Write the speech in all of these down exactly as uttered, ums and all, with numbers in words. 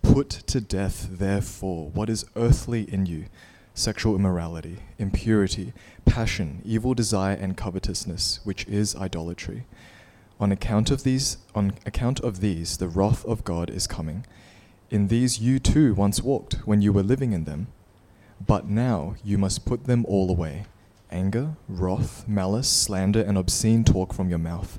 Put to death, therefore, what is earthly in you, sexual immorality, impurity, passion, evil desire, and covetousness, which is idolatry. On account of these, on account of these, the wrath of God is coming. In these you too once walked when you were living in them, but now you must put them all away. Anger, wrath, malice, slander, and obscene talk from your mouth.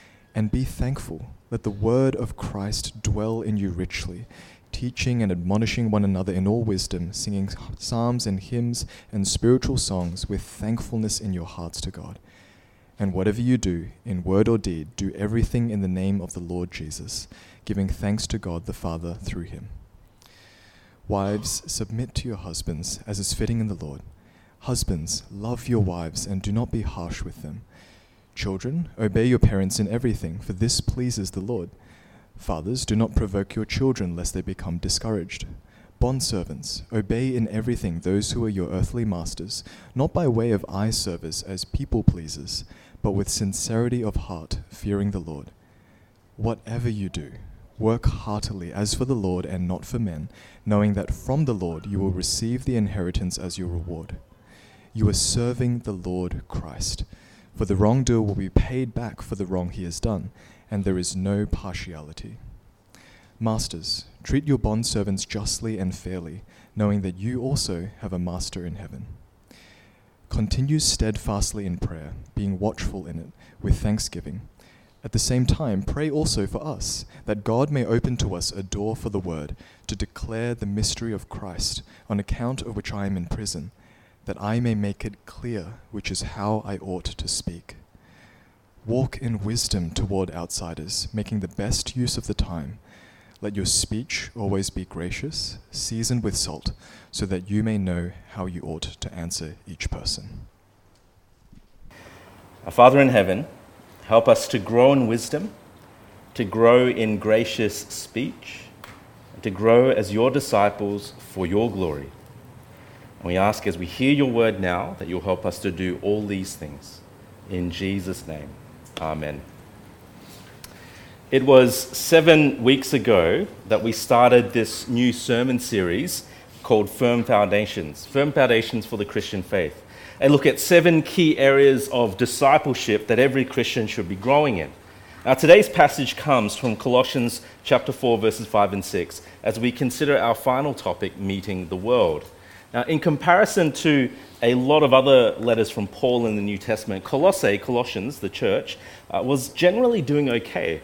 And be thankful. Let the word of Christ dwell in you richly, teaching and admonishing one another in all wisdom, singing psalms and hymns and spiritual songs with thankfulness in your hearts to God. And whatever you do, in word or deed, do everything in the name of the Lord Jesus, giving thanks to God the Father through him. Wives, submit to your husbands, as is fitting in the Lord. Husbands, love your wives and do not be harsh with them. Children, obey your parents in everything, for this pleases the Lord. Fathers, do not provoke your children, lest they become discouraged. Bondservants, obey in everything those who are your earthly masters, not by way of eye service as people pleasers, but with sincerity of heart, fearing the Lord. Whatever you do, work heartily as for the Lord and not for men, knowing that from the Lord you will receive the inheritance as your reward. You are serving the Lord Christ. For the wrongdoer will be paid back for the wrong he has done, and there is no partiality. Masters, treat your bondservants justly and fairly, knowing that you also have a master in heaven. Continue steadfastly in prayer, being watchful in it, with thanksgiving. At the same time, pray also for us, that God may open to us a door for the word, to declare the mystery of Christ, on account of which I am in prison, that I may make it clear which is how I ought to speak. Walk in wisdom toward outsiders, making the best use of the time. Let your speech always be gracious, seasoned with salt, so that you may know how you ought to answer each person. Our Father in heaven, help us to grow in wisdom, to grow in gracious speech, and to grow as your disciples for your glory. And we ask as we hear your word now that you'll help us to do all these things. In Jesus' name, amen. It was seven weeks ago that we started this new sermon series called Firm Foundations, Firm Foundations for the Christian Faith. And look at seven key areas of discipleship that every Christian should be growing in. Now today's passage comes from Colossians chapter four, verses five and six, as we consider our final topic, meeting the world. Now, in comparison to a lot of other letters from Paul in the New Testament, Colossae, Colossians, the church, uh, was generally doing okay.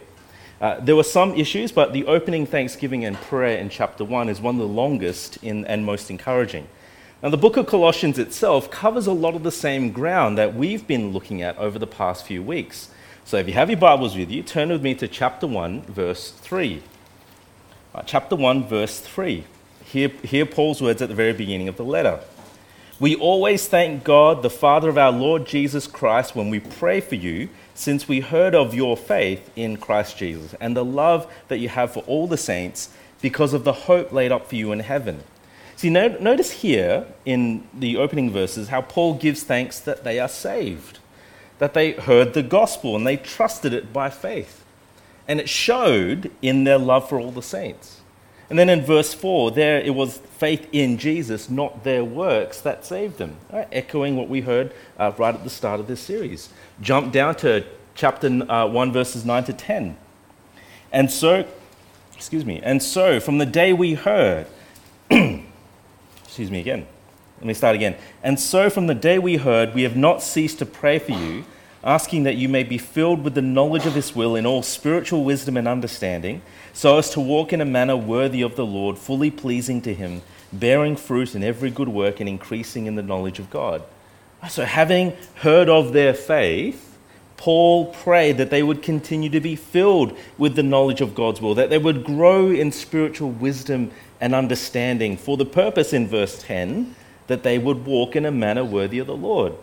Uh, there were some issues, but the opening thanksgiving and prayer in chapter one is one of the longest in, and most encouraging. Now, the book of Colossians itself covers a lot of the same ground that we've been looking at over the past few weeks. So if you have your Bibles with you, turn with me to chapter one, verse three. Uh, chapter one, verse three. Hear, hear Paul's words at the very beginning of the letter. We always thank God, the Father of our Lord Jesus Christ, when we pray for you, since we heard of your faith in Christ Jesus and the love that you have for all the saints because of the hope laid up for you in heaven. See, no, notice here in the opening verses how Paul gives thanks that they are saved, that they heard the gospel and they trusted it by faith. and it showed in their love for all the saints. And then in verse four, there it was faith in Jesus, not their works, that saved them. Right? Echoing what we heard uh, right at the start of this series. Jump down to chapter uh, one, verses nine to ten. And so, excuse me, and so from the day we heard, excuse me again, let me start again. And so from the day we heard, we have not ceased to pray for you, asking that you may be filled with the knowledge of his will in all spiritual wisdom and understanding, so as to walk in a manner worthy of the Lord, fully pleasing to him, bearing fruit in every good work and increasing in the knowledge of God. So having heard of their faith, Paul prayed that they would continue to be filled with the knowledge of God's will, that they would grow in spiritual wisdom and understanding for the purpose, in verse ten, that they would walk in a manner worthy of the Lord.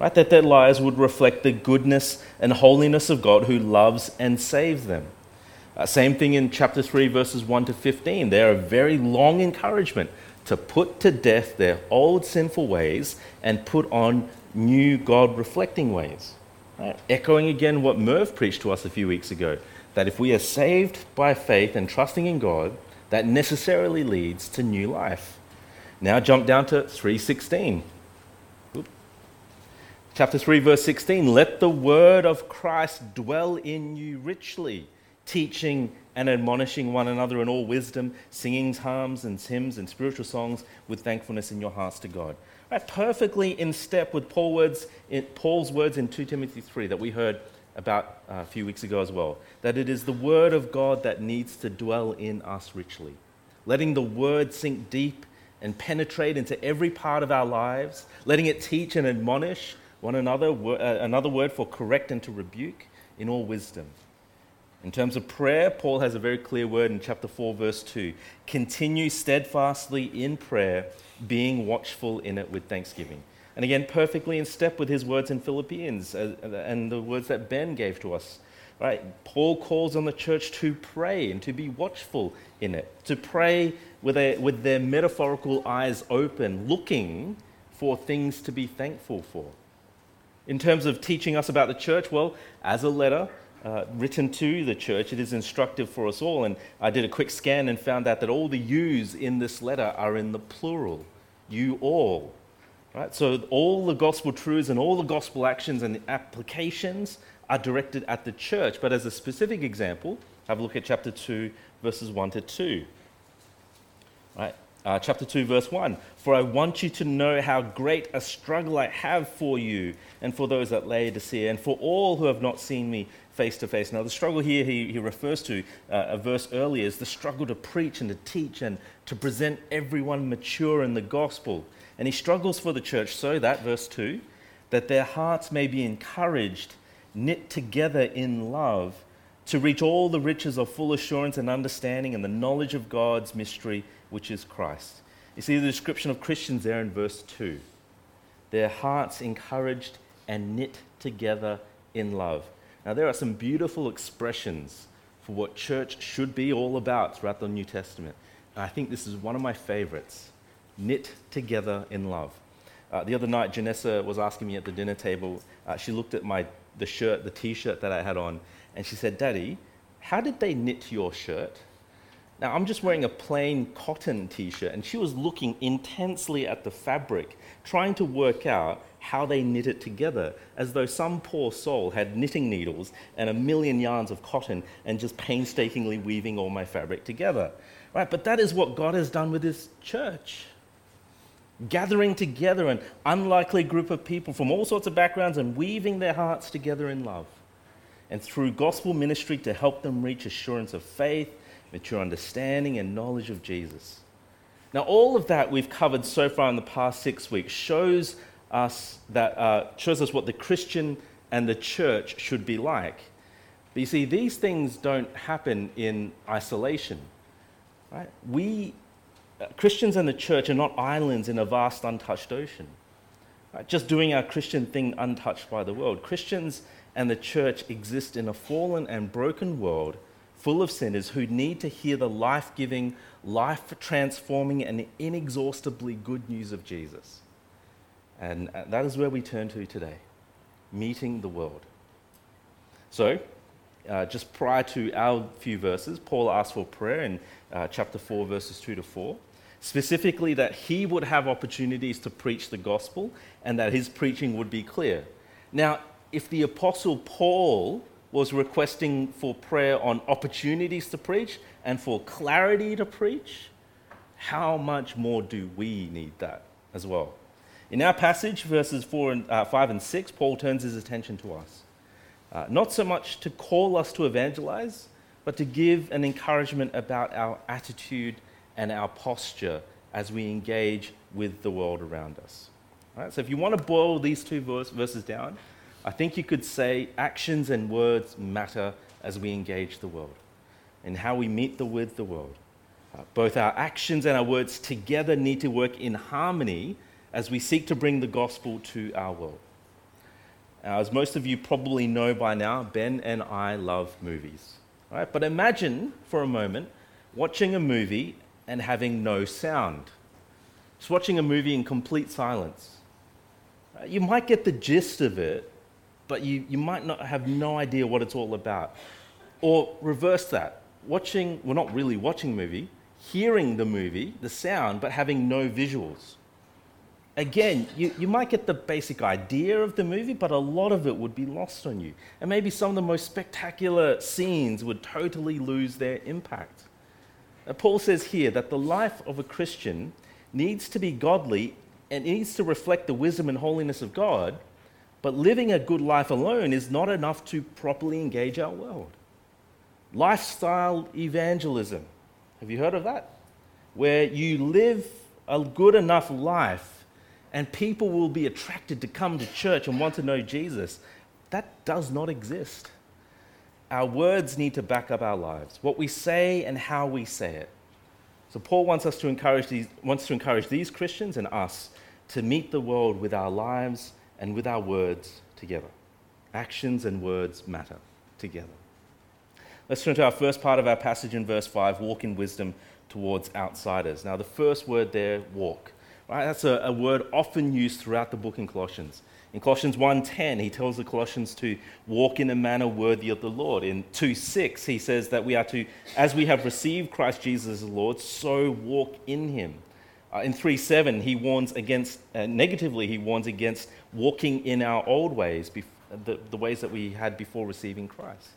Right? That their lives would reflect the goodness and holiness of God who loves and saves them. Uh, same thing in chapter three, verses one to fifteen. There are very long encouragement to put to death their old sinful ways and put on new God-reflecting ways. Right? Echoing again what Merv preached to us a few weeks ago, that if we are saved by faith and trusting in God, that necessarily leads to new life. Now jump down to three sixteen. Chapter three, verse sixteen, let the word of Christ dwell in you richly, teaching and admonishing one another in all wisdom, singing psalms and hymns and spiritual songs with thankfulness in your hearts to God. Right, perfectly in step with Paul words, Paul's words in Second Timothy three that we heard about a few weeks ago as well, that it is the word of God that needs to dwell in us richly, letting the word sink deep and penetrate into every part of our lives, letting it teach and admonish one another, another word for correct and to rebuke in all wisdom. In terms of prayer, Paul has a very clear word in chapter four, verse two. Continue steadfastly in prayer, being watchful in it with thanksgiving. And again, perfectly in step with his words in Philippians and the words that Ben gave to us. Right? Paul calls on the church to pray and to be watchful in it, to pray with, a, with their metaphorical eyes open, looking for things to be thankful for. In terms of teaching us about the church, well, as a letter uh, written to the church, it is instructive for us all. And I did a quick scan and found out that all the yous in this letter are in the plural, you all. Right? So all the gospel truths and all the gospel actions and applications are directed at the church. But as a specific example, have a look at chapter two, verses one to two. Right? Uh, chapter two, verse one, for I want you to know how great a struggle I have for you and for those at Laodicea and for all who have not seen me face to face. Now, the struggle here he, he refers to uh, a verse earlier is the struggle to preach and to teach and to present everyone mature in the gospel. And he struggles for the church so that, verse two, that their hearts may be encouraged, knit together in love, to reach all the riches of full assurance and understanding and the knowledge of God's mystery, which is Christ. You see the description of Christians there in verse two. Their hearts encouraged and knit together in love. Now there are some beautiful expressions for what church should be all about throughout the New Testament. And I think this is one of my favorites. Knit together in love. Uh, the other night, Janessa was asking me at the dinner table, uh, she looked at my the shirt, the t-shirt that I had on, and she said, Daddy, how did they knit your shirt? Now, I'm just wearing a plain cotton t-shirt, and she was looking intensely at the fabric, trying to work out how they knit it together, as though some poor soul had knitting needles and a million yarns of cotton and just painstakingly weaving all my fabric together. Right? But that is what God has done with his church. Gathering together an unlikely group of people from all sorts of backgrounds and weaving their hearts together in love. And through gospel ministry to help them reach assurance of faith, mature understanding and knowledge of Jesus. Now, all of that we've covered so far in the past six weeks shows us that uh, shows us what the Christian and the church should be like. But you see, these things don't happen in isolation. Right? We uh, Christians and the church are not islands in a vast, untouched ocean. Right? Just doing our Christian thing untouched by the world. Christians and the church exist in a fallen and broken world full of sinners who need to hear the life-giving, life-transforming, and inexhaustibly good news of Jesus. And that is where we turn to today, meeting the world. So, uh, just prior to our few verses, Paul asked for prayer in uh, chapter four, verses two to four, specifically that he would have opportunities to preach the gospel and that his preaching would be clear. Now, if the Apostle Paul was requesting for prayer on opportunities to preach and for clarity to preach, how much more do we need that as well? In our passage, verses four and, uh, five and six, Paul turns his attention to us. Uh, not so much to call us to evangelize, but to give an encouragement about our attitude and our posture as we engage with the world around us. All right, so if you want to boil these two verse, verses down, I think you could say actions and words matter as we engage the world and how we meet the, with the world. Uh, both our actions and our words together need to work in harmony as we seek to bring the gospel to our world. Now, as most of you probably know by now, Ben and I love movies. All right? But imagine for a moment watching a movie and having no sound. Just watching a movie in complete silence. Right? You might get the gist of it, but you, you might not have no idea what it's all about. Or reverse that, watching, well, not really watching a movie, hearing the movie, the sound, but having no visuals. Again, you, you might get the basic idea of the movie, but a lot of it would be lost on you. And maybe some of the most spectacular scenes would totally lose their impact. Now, Paul says here that the life of a Christian needs to be godly and needs to reflect the wisdom and holiness of God, but living a good life alone is not enough to properly engage our world. Lifestyle evangelism. Have you heard of that? Where you live a good enough life and people will be attracted to come to church and want to know Jesus. That does not exist. Our words need to back up our lives, what we say and how we say it. So Paul wants us to encourage these, wants to encourage these Christians and us to meet the world with our lives and with our words together. Actions and words matter together. Let's turn to our first part of our passage in verse five, walk in wisdom towards outsiders. Now the first word there, walk. Right, that's a, a word often used throughout the book in Colossians. In Colossians one ten, he tells the Colossians to walk in a manner worthy of the Lord. In two six, he says that we are to, as we have received Christ Jesus the Lord, so walk in him. Uh, in three seven, he warns against, uh, negatively he warns against walking in our old ways, bef- the, the ways that we had before receiving Christ.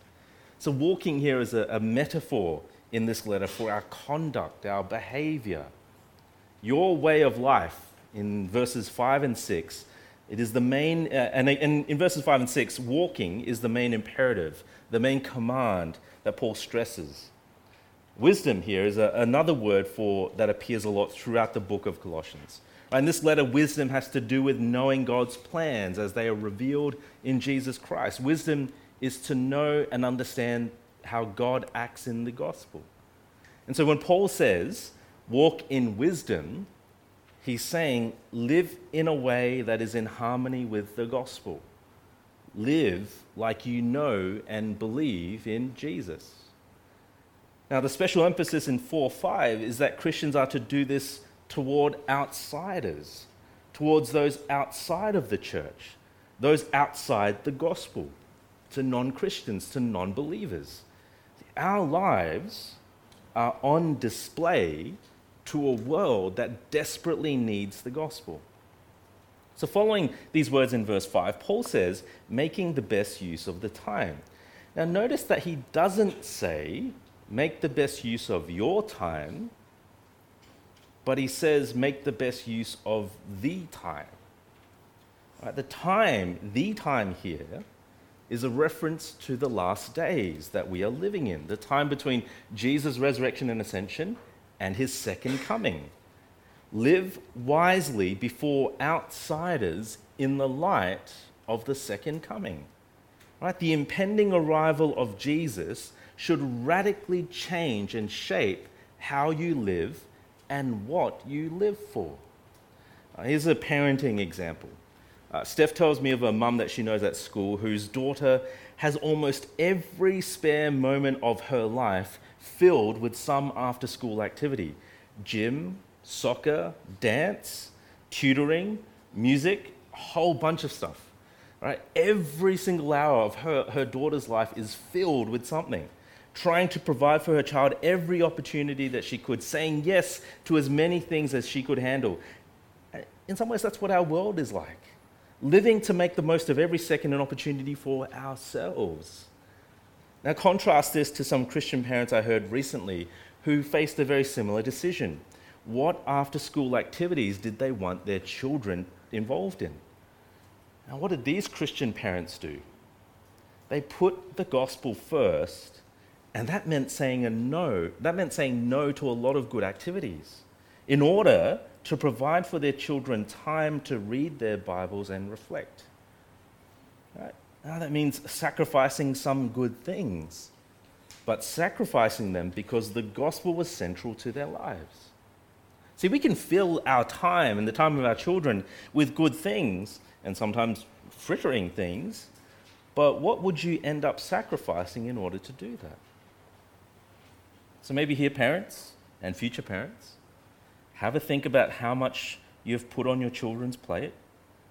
So walking here is a, a metaphor in this letter for our conduct, our behavior. Your way of life, in verses five and six, it is the main, uh, and, and in verses five and six, walking is the main imperative, the main command that Paul stresses. Wisdom here is a, another word for that appears a lot throughout the book of Colossians. In this letter, wisdom has to do with knowing God's plans as they are revealed in Jesus Christ. Wisdom is to know and understand how God acts in the gospel. And so when Paul says, walk in wisdom, he's saying live in a way that is in harmony with the gospel. Live like you know and believe in Jesus. Now the special emphasis in four five is that Christians are to do this toward outsiders, towards those outside of the church, those outside the gospel, to non-Christians, to non-believers. Our lives are on display to a world that desperately needs the gospel. So following these words in verse five, Paul says, making the best use of the time. Now notice that he doesn't say, make the best use of your time, but he says, make the best use of the time. Right, the time, the time here, is a reference to the last days that we are living in, the time between Jesus' resurrection and ascension and his second coming. Live wisely before outsiders in the light of the second coming. Right? The impending arrival of Jesus should radically change and shape how you live and what you live for. Uh, here's a parenting example. Uh, Steph tells me of a mum that she knows at school whose daughter has almost every spare moment of her life filled with some after-school activity. Gym, soccer, dance, tutoring, music, a whole bunch of stuff. Right? Every single hour of her, her daughter's life is filled with something, trying to provide for her child every opportunity that she could, saying yes to as many things as she could handle. In some ways, that's what our world is like, living to make the most of every second and opportunity for ourselves. Now, contrast this to some Christian parents I heard recently who faced a very similar decision. What after-school activities did they want their children involved in? Now, what did these Christian parents do? They put the gospel first, and that meant saying a no. That meant saying no to a lot of good activities in order to provide for their children time to read their Bibles and reflect. Right? Now, that means sacrificing some good things, but sacrificing them because the gospel was central to their lives. See, we can fill our time and the time of our children with good things, and sometimes frittering things, but what would you end up sacrificing in order to do that? So maybe here, parents and future parents, have a think about how much you've put on your children's plate.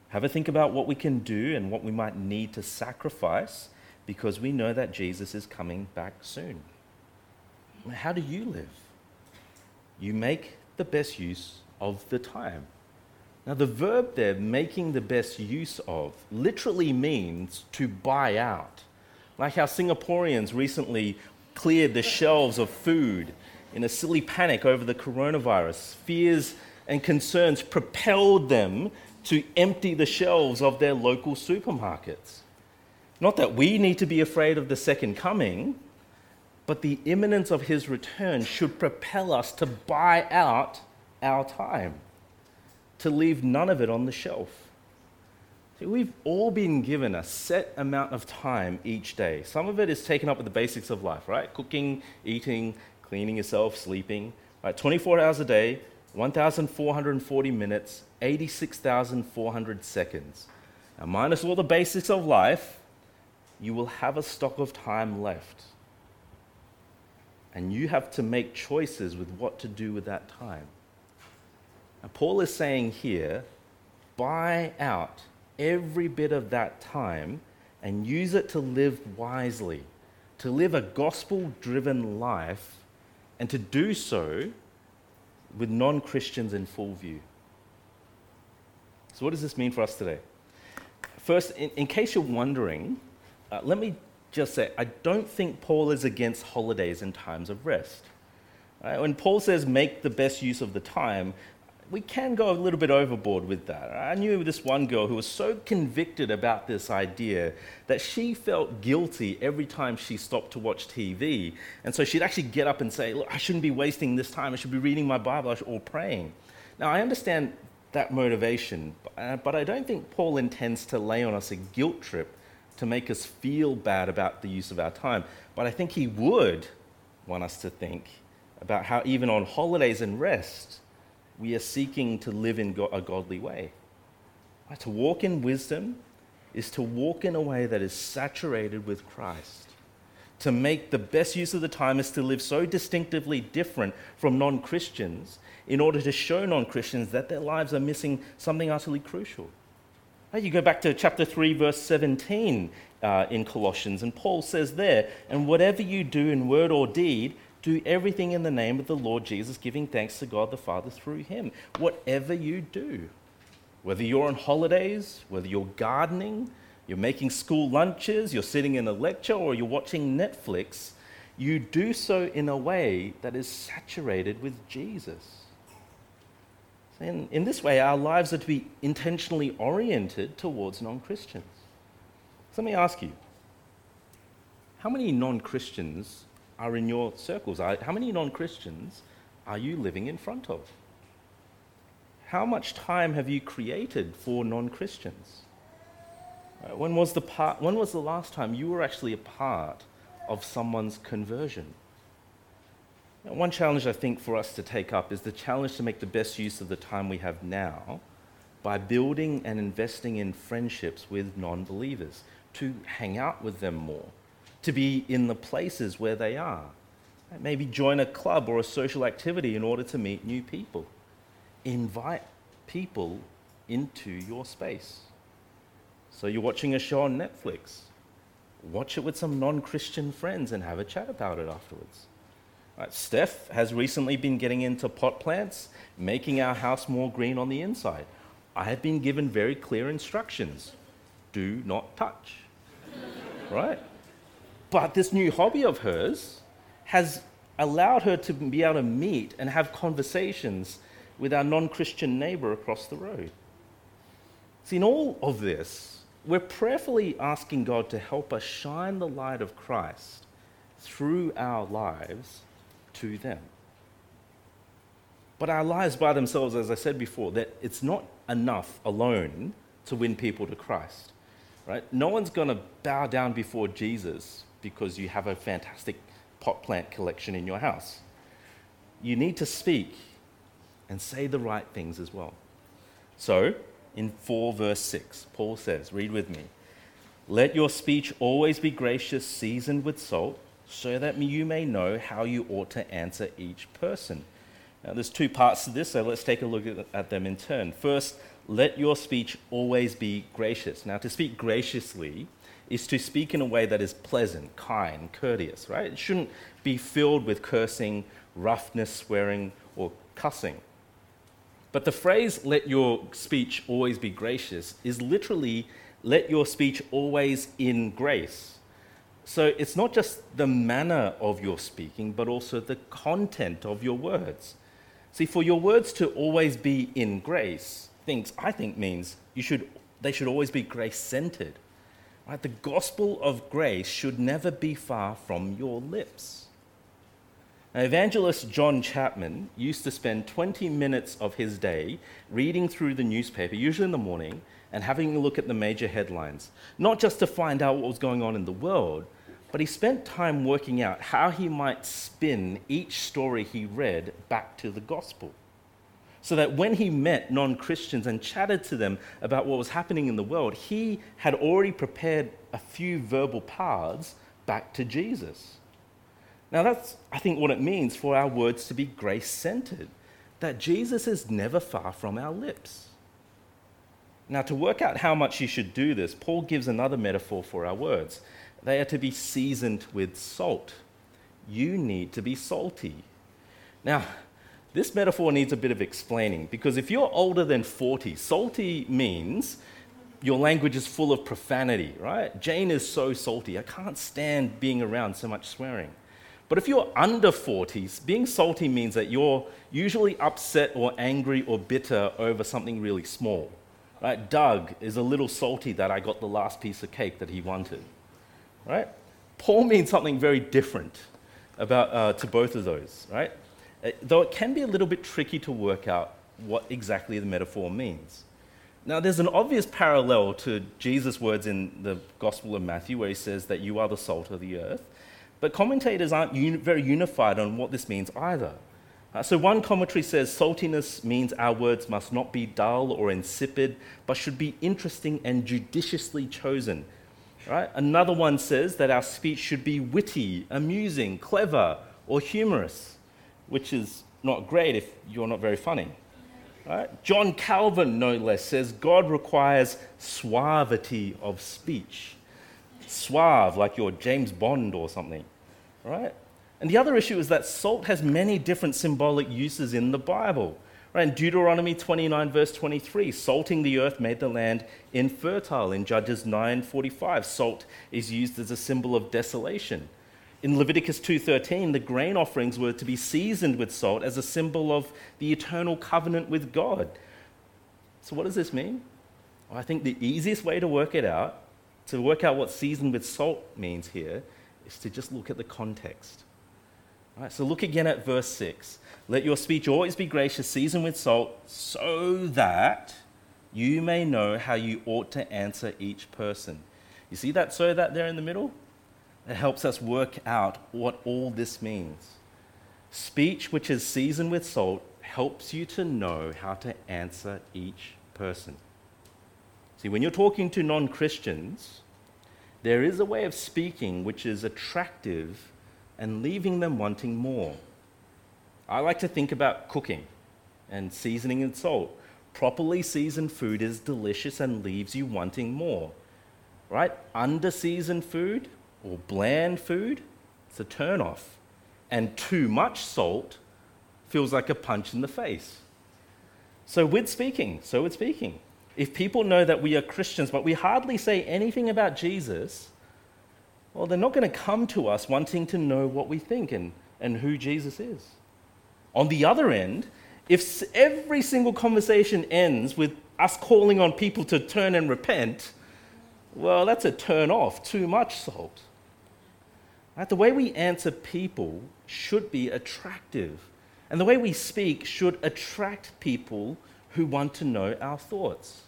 Have a think about what we can do and what we might need to sacrifice, because we know that Jesus is coming back soon. How do you live? You make the best use of the time. Now, the verb there, making the best use of, literally means to buy out. Like how Singaporeans recently cleared the shelves of food in a silly panic over the coronavirus. Fears and concerns propelled them to empty the shelves of their local supermarkets. Not that we need to be afraid of the second coming, but the imminence of his return should propel us to buy out our time, to leave none of it on the shelf. See, we've all been given a set amount of time each day. Some of it is taken up with the basics of life, right? Cooking, eating, cleaning yourself, sleeping. Right? twenty-four hours a day, one thousand four hundred forty minutes, eighty-six thousand four hundred seconds. Now, minus all the basics of life, you will have a stock of time left. And you have to make choices with what to do with that time. Paul is saying here, buy out every bit of that time and use it to live wisely, to live a gospel-driven life, and to do so with non-Christians in full view. So what does this mean for us today? First, in, in case you're wondering, uh, let me just say, I don't think Paul is against holidays and times of rest. Right? When Paul says, make the best use of the time, we can go a little bit overboard with that. I knew this one girl who was so convicted about this idea that she felt guilty every time she stopped to watch T V. And so she'd actually get up and say, look, I shouldn't be wasting this time. I should be reading my Bible or praying. Now, I understand that motivation, but I don't think Paul intends to lay on us a guilt trip to make us feel bad about the use of our time. But I think he would want us to think about how even on holidays and rest, we are seeking to live in a godly way. To walk in wisdom is to walk in a way that is saturated with Christ. To make the best use of the time is to live so distinctively different from non-Christians in order to show non-Christians that their lives are missing something utterly crucial. You go back to chapter three, verse seventeen uh, in Colossians, and Paul says there, and whatever you do in word or deed, do everything in the name of the Lord Jesus, giving thanks to God the Father through him. Whatever you do, whether you're on holidays, whether you're gardening, you're making school lunches, you're sitting in a lecture, or you're watching Netflix, you do so in a way that is saturated with Jesus. And in this way, our lives are to be intentionally oriented towards non-Christians. So let me ask you, how many non-Christians are in your circles? How many non-Christians are you living in front of? How much time have you created for non-Christians? When was the part, when was the last time you were actually a part of someone's conversion? Now, one challenge I think for us to take up is the challenge to make the best use of the time we have now by building and investing in friendships with non-believers, to hang out with them more, to be in the places where they are. Maybe join a club or a social activity in order to meet new people. Invite people into your space. So you're watching a show on Netflix. Watch it with some non-Christian friends and have a chat about it afterwards. Right, Steph has recently been getting into pot plants, making our house more green on the inside. I have been given very clear instructions. Do not touch. Right? But this new hobby of hers has allowed her to be able to meet and have conversations with our non-Christian neighbor across the road. See, in all of this, we're prayerfully asking God to help us shine the light of Christ through our lives to them. But our lives by themselves, as I said before, that it's not enough alone to win people to Christ. Right? No one's going to bow down before Jesus because you have a fantastic pot plant collection in your house. You need to speak and say the right things as well. So, in four verse six, Paul says, read with me, "Let your speech always be gracious, seasoned with salt, so that you may know how you ought to answer each person." Now, there's two parts to this, so let's take a look at them in turn. First, let your speech always be gracious. Now, to speak graciously is to speak in a way that is pleasant, kind, courteous, right? It shouldn't be filled with cursing, roughness, swearing, or cussing. But the phrase, "let your speech always be gracious," is literally, let your speech always in grace. So it's not just the manner of your speaking, but also the content of your words. See, for your words to always be in grace, things I think means you should they should always be grace-centered. Right? The gospel of grace should never be far from your lips. Now, evangelist John Chapman used to spend twenty minutes of his day reading through the newspaper, usually in the morning, and having a look at the major headlines, not just to find out what was going on in the world, but he spent time working out how he might spin each story he read back to the gospel, so that when he met non-Christians and chatted to them about what was happening in the world, he had already prepared a few verbal paths back to Jesus. Now that's, I think, what it means for our words to be grace-centered, that Jesus is never far from our lips. Now, to work out how much you should do this, Paul gives another metaphor for our words. They are to be seasoned with salt. You need to be salty. Now, this metaphor needs a bit of explaining, because if you're older than forty, salty means your language is full of profanity, right? Jane is so salty. I can't stand being around so much swearing. But if you're under forty, being salty means that you're usually upset or angry or bitter over something really small. Right? Doug is a little salty that I got the last piece of cake that he wanted. Right? Paul means something very different about uh, to both of those. Right? Uh, though it can be a little bit tricky to work out what exactly the metaphor means. Now, there's an obvious parallel to Jesus' words in the Gospel of Matthew, where he says that you are the salt of the earth. But commentators aren't un- very unified on what this means either. So one commentary says saltiness means our words must not be dull or insipid, but should be interesting and judiciously chosen. Right? Another one says that our speech should be witty, amusing, clever, or humorous, which is not great if you're not very funny. Right? John Calvin, no less, says God requires suavity of speech. Suave, like you're James Bond or something. Right? And the other issue is that salt has many different symbolic uses in the Bible. Right? In Deuteronomy twenty-nine, verse twenty-three, salting the earth made the land infertile. In Judges nine forty-five, salt is used as a symbol of desolation. In Leviticus two thirteen, the grain offerings were to be seasoned with salt as a symbol of the eternal covenant with God. So what does this mean? Well, I think the easiest way to work it out, to work out what seasoned with salt means here, is to just look at the context. Right, so look again at verse six. Let your speech always be gracious, seasoned with salt, so that you may know how you ought to answer each person. You see that "so that" there in the middle? It helps us work out what all this means. Speech which is seasoned with salt helps you to know how to answer each person. See, when you're talking to non-Christians, there is a way of speaking which is attractive and leaving them wanting more. I like to think about cooking and seasoning and salt. Properly seasoned food is delicious and leaves you wanting more. right? Under-seasoned food or bland food, it's a turn-off. And too much salt feels like a punch in the face. So with speaking, so with speaking. If people know that we are Christians, but we hardly say anything about Jesus, well, they're not going to come to us wanting to know what we think and, and who Jesus is. On the other end, if every single conversation ends with us calling on people to turn and repent, well, that's a turn off, too much salt. Right? The way we answer people should be attractive, and the way we speak should attract people who want to know our thoughts.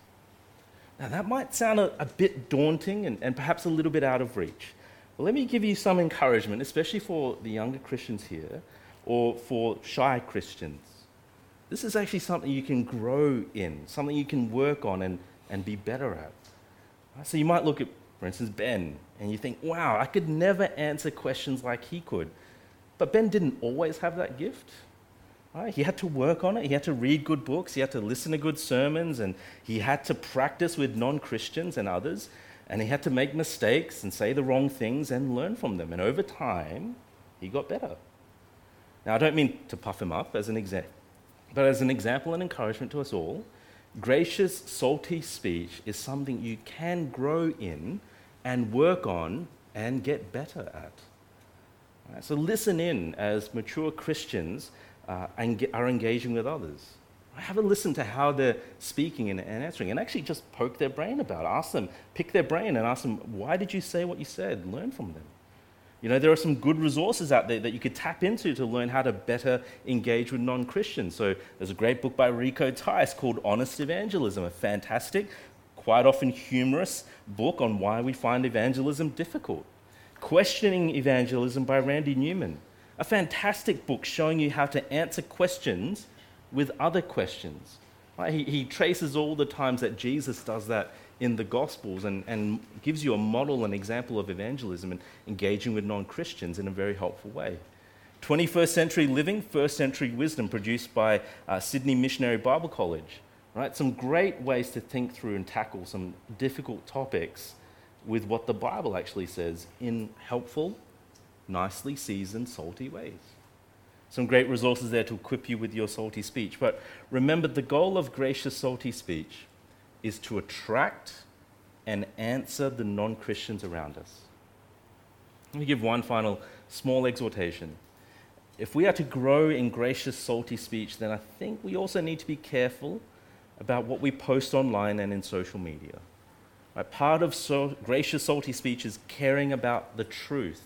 Now, that might sound a, a bit daunting and, and perhaps a little bit out of reach. Well, let me give you some encouragement, especially for the younger Christians here or for shy Christians. This is actually something you can grow in, something you can work on and, and be better at. So you might look at, for instance, Ben, and you think, wow, I could never answer questions like he could. But Ben didn't always have that gift. Right? He had to work on it. He had to read good books. He had to listen to good sermons. And he had to practice with non-Christians and others. And he had to make mistakes and say the wrong things and learn from them. And over time, he got better. Now, I don't mean to puff him up as an exa- but as an example and encouragement to us all, gracious, salty speech is something you can grow in and work on and get better at. Right, so listen in as mature Christians uh, and get, are engaging with others. Right, have a listen to how they're speaking and, and answering, and actually just poke their brain about it. Ask them, pick their brain and ask them, why did you say what you said? Learn from them. You know, there are some good resources out there that you could tap into to learn how to better engage with non-Christians. So there's a great book by Rico Tice called Honest Evangelism, a fantastic, quite often humorous book on why we find evangelism difficult. Questioning Evangelism by Randy Newman, a fantastic book showing you how to answer questions with other questions. Right? He, he traces all the times that Jesus does that in the Gospels and, and gives you a model and example of evangelism and engaging with non-Christians in a very helpful way. twenty-first Century Living, First Century Wisdom, produced by uh, Sydney Missionary Bible College. Right? Some great ways to think through and tackle some difficult topics with what the Bible actually says in helpful, nicely seasoned, salty ways. Some great resources there to equip you with your salty speech. But remember, the goal of gracious, salty speech is to attract and answer the non-Christians around us. Let me give one final small exhortation. If we are to grow in gracious, salty speech, then I think we also need to be careful about what we post online and in social media. Right? Part of so- gracious, salty speech is caring about the truth.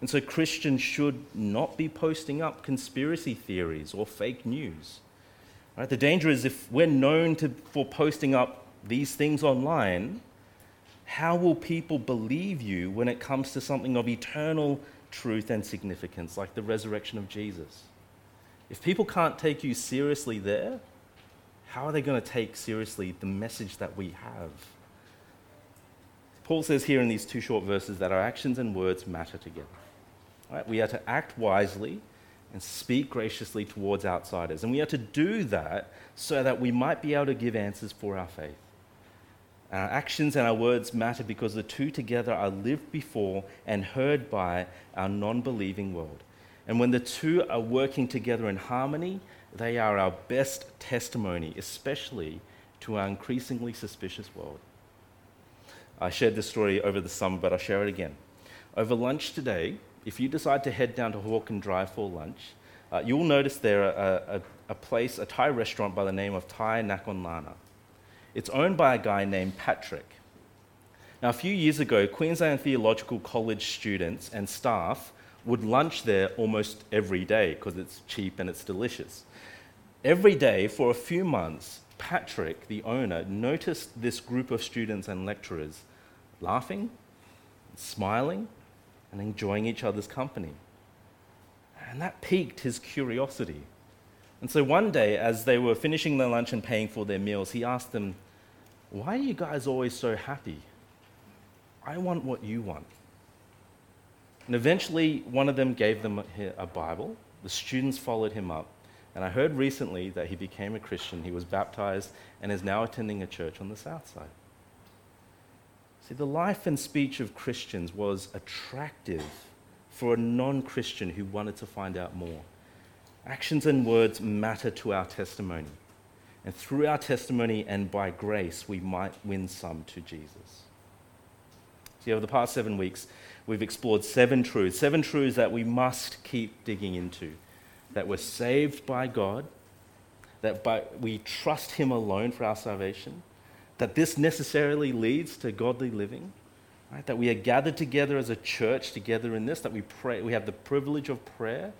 And so Christians should not be posting up conspiracy theories or fake news. Right, the danger is if we're known to, for posting up these things online, how will people believe you when it comes to something of eternal truth and significance, like the resurrection of Jesus? If people can't take you seriously there, how are they going to take seriously the message that we have? Paul says here in these two short verses that our actions and words matter together. Right, we are to act wisely and speak graciously towards outsiders. And we are to do that so that we might be able to give answers for our faith. Our actions and our words matter because the two together are lived before and heard by our non-believing world. And when the two are working together in harmony, they are our best testimony, especially to our increasingly suspicious world. I shared this story over the summer, but I'll share it again. Over lunch today, if you decide to head down to Hawk and Drive for lunch, uh, you'll notice there a, a, a place, a Thai restaurant by the name of Thai Nakorn Lana. It's owned by a guy named Patrick. Now, a few years ago, Queensland Theological College students and staff would lunch there almost every day because it's cheap and it's delicious. Every day for a few months, Patrick, the owner, noticed this group of students and lecturers laughing, smiling, and enjoying each other's company. And that piqued his curiosity. And so one day, as they were finishing their lunch and paying for their meals, he asked them, "Why are you guys always so happy? I want what you want." And eventually, one of them gave them a Bible. The students followed him up. And I heard recently that he became a Christian. He was baptized and is now attending a church on the south side. See, the life and speech of Christians was attractive for a non-Christian who wanted to find out more. Actions and words matter to our testimony. And through our testimony and by grace, we might win some to Jesus. See, over the past seven weeks, we've explored seven truths, seven truths that we must keep digging into, that we're saved by God, that by, we trust Him alone for our salvation, that this necessarily leads to godly living, right? That we are gathered together as a church together in this, that we pray, we have the privilege of prayer.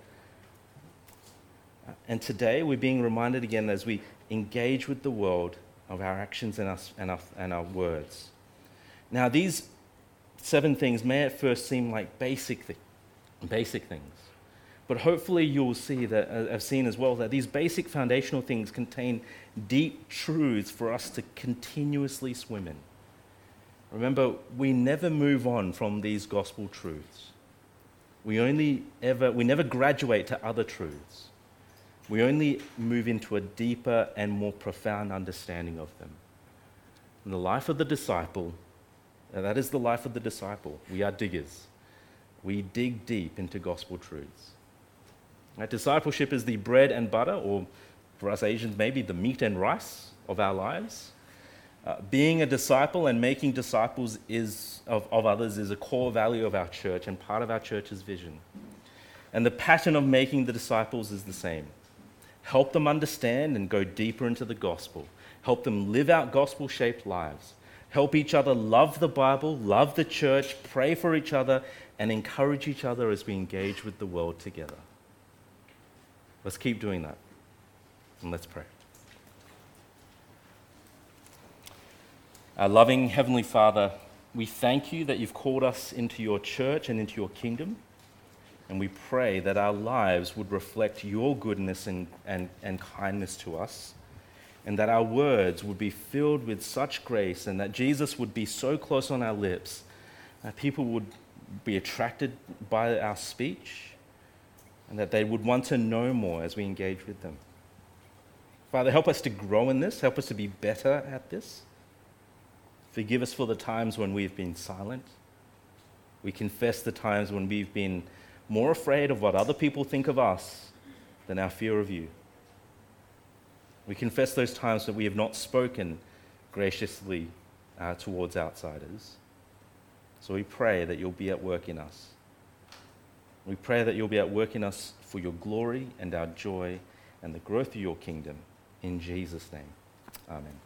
And today we're being reminded again as we engage with the world of our actions and our, and our, and our words. Now, these seven things may at first seem like basic, th- basic things, but hopefully you'll see that uh, I've seen as well that these basic foundational things contain deep truths for us to continuously swim in. Remember, we never move on from these gospel truths. We only ever we never graduate to other truths. We only move into a deeper and more profound understanding of them. In the life of the disciple, that is the life of the disciple. We are diggers. We dig deep into gospel truths. Now, discipleship is the bread and butter, or for us Asians, maybe the meat and rice of our lives. Uh, being a disciple and making disciples is of, of others is a core value of our church and part of our church's vision. And the pattern of making the disciples is the same. Help them understand and go deeper into the gospel. Help them live out gospel-shaped lives. Help each other love the Bible, love the church, pray for each other, and encourage each other as we engage with the world together. Let's keep doing that, and let's pray. Our loving Heavenly Father, we thank you that you've called us into your church and into your kingdom, and we pray that our lives would reflect your goodness and, and, and kindness to us, and that our words would be filled with such grace, and that Jesus would be so close on our lips that people would be attracted by our speech, and that they would want to know more as we engage with them. Father, help us to grow in this. Help us to be better at this. Forgive us for the times when we've been silent. We confess the times when we've been more afraid of what other people think of us than our fear of you. We confess those times that we have not spoken graciously uh, towards outsiders. So we pray that you'll be at work in us. We pray that you'll be at work in us for your glory and our joy and the growth of your kingdom. In Jesus' name, amen.